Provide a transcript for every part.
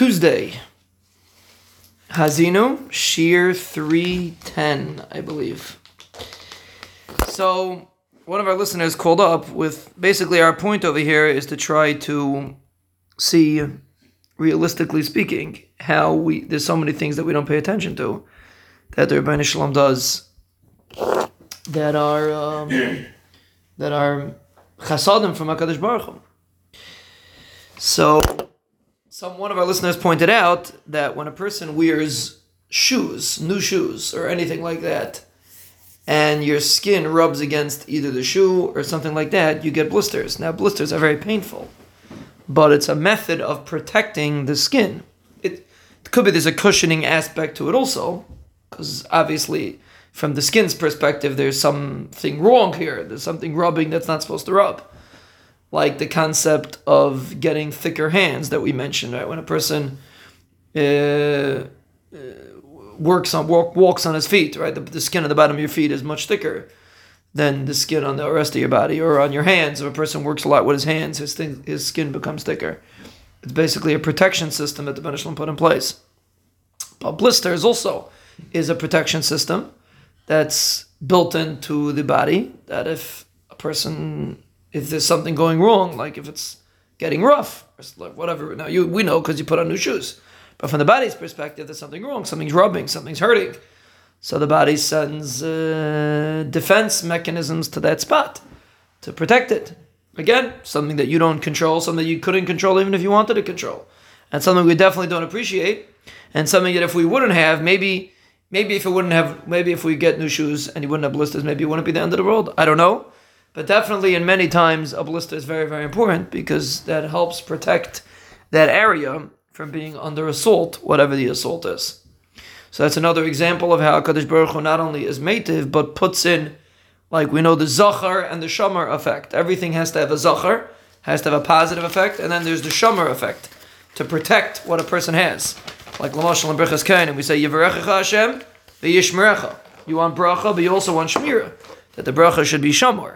Tuesday, Hazinu, Shiur 310, I believe. So, one of our listeners called up with, basically our point over here is to try to see, realistically speaking, how there's so many things that we don't pay attention to, that the Banishlam does, that are chasadim from HaKadosh Baruch Hu. So, one of our listeners pointed out that when a person wears shoes, new shoes, or anything like that, and your skin rubs against either the shoe or something like that, you get blisters. Now, blisters are very painful, but it's a method of protecting the skin. It could be there's a cushioning aspect to it also, because obviously, from the skin's perspective, there's something wrong here. There's something rubbing that's not supposed to rub. Like the concept of getting thicker hands that we mentioned, right? When a person walks on his feet, right? The skin on the bottom of your feet is much thicker than the skin on the rest of your body or on your hands. If a person works a lot with his hands, his skin becomes thicker. It's basically a protection system that the Banishlam put in place. But blisters also is a protection system that's built into the body that if a person... if there's something going wrong, like if it's getting rough, or whatever. Now, we know because you put on new shoes. But from the body's perspective, there's something wrong. Something's rubbing. Something's hurting. So the body sends defense mechanisms to that spot to protect it. Again, something that you don't control, something that you couldn't control even if you wanted to control. And something we definitely don't appreciate. And something that if we wouldn't have, maybe if we get new shoes and you wouldn't have blisters, maybe it wouldn't be the end of the world. I don't know. But definitely, in many times, a blister is very, very important because that helps protect that area from being under assault, whatever the assault is. So that's another example of how HaKadosh Baruch Hu not only is meitiv, but puts in, like we know, the Zachar and the Shomer effect. Everything has to have a Zachar, has to have a positive effect, and then there's the Shomer effect to protect what a person has. Like Lamashal and Birchas Kohanim, we say, Yevarechecha Hashem V'yishmerecha. You want Bracha, but you also want Shmira. That the Bracha should be Shamur.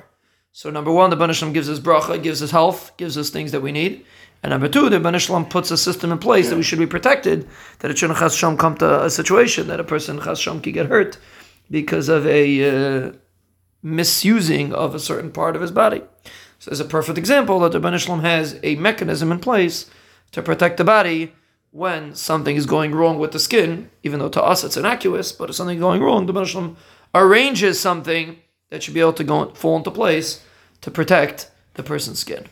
So number one, the Banishlam gives us bracha, gives us health, gives us things that we need. And number two, the Banishlam puts a system in place that we should be protected, that it shouldn't chas v'shalom come to a situation that a person chas v'shalom could get hurt because of a misusing of a certain part of his body. So there's a perfect example that the Banishlam has a mechanism in place to protect the body when something is going wrong with the skin, even though to us it's innocuous, but if something's going wrong, the Banishlam arranges something that should be able to fall into place to protect the person's skin.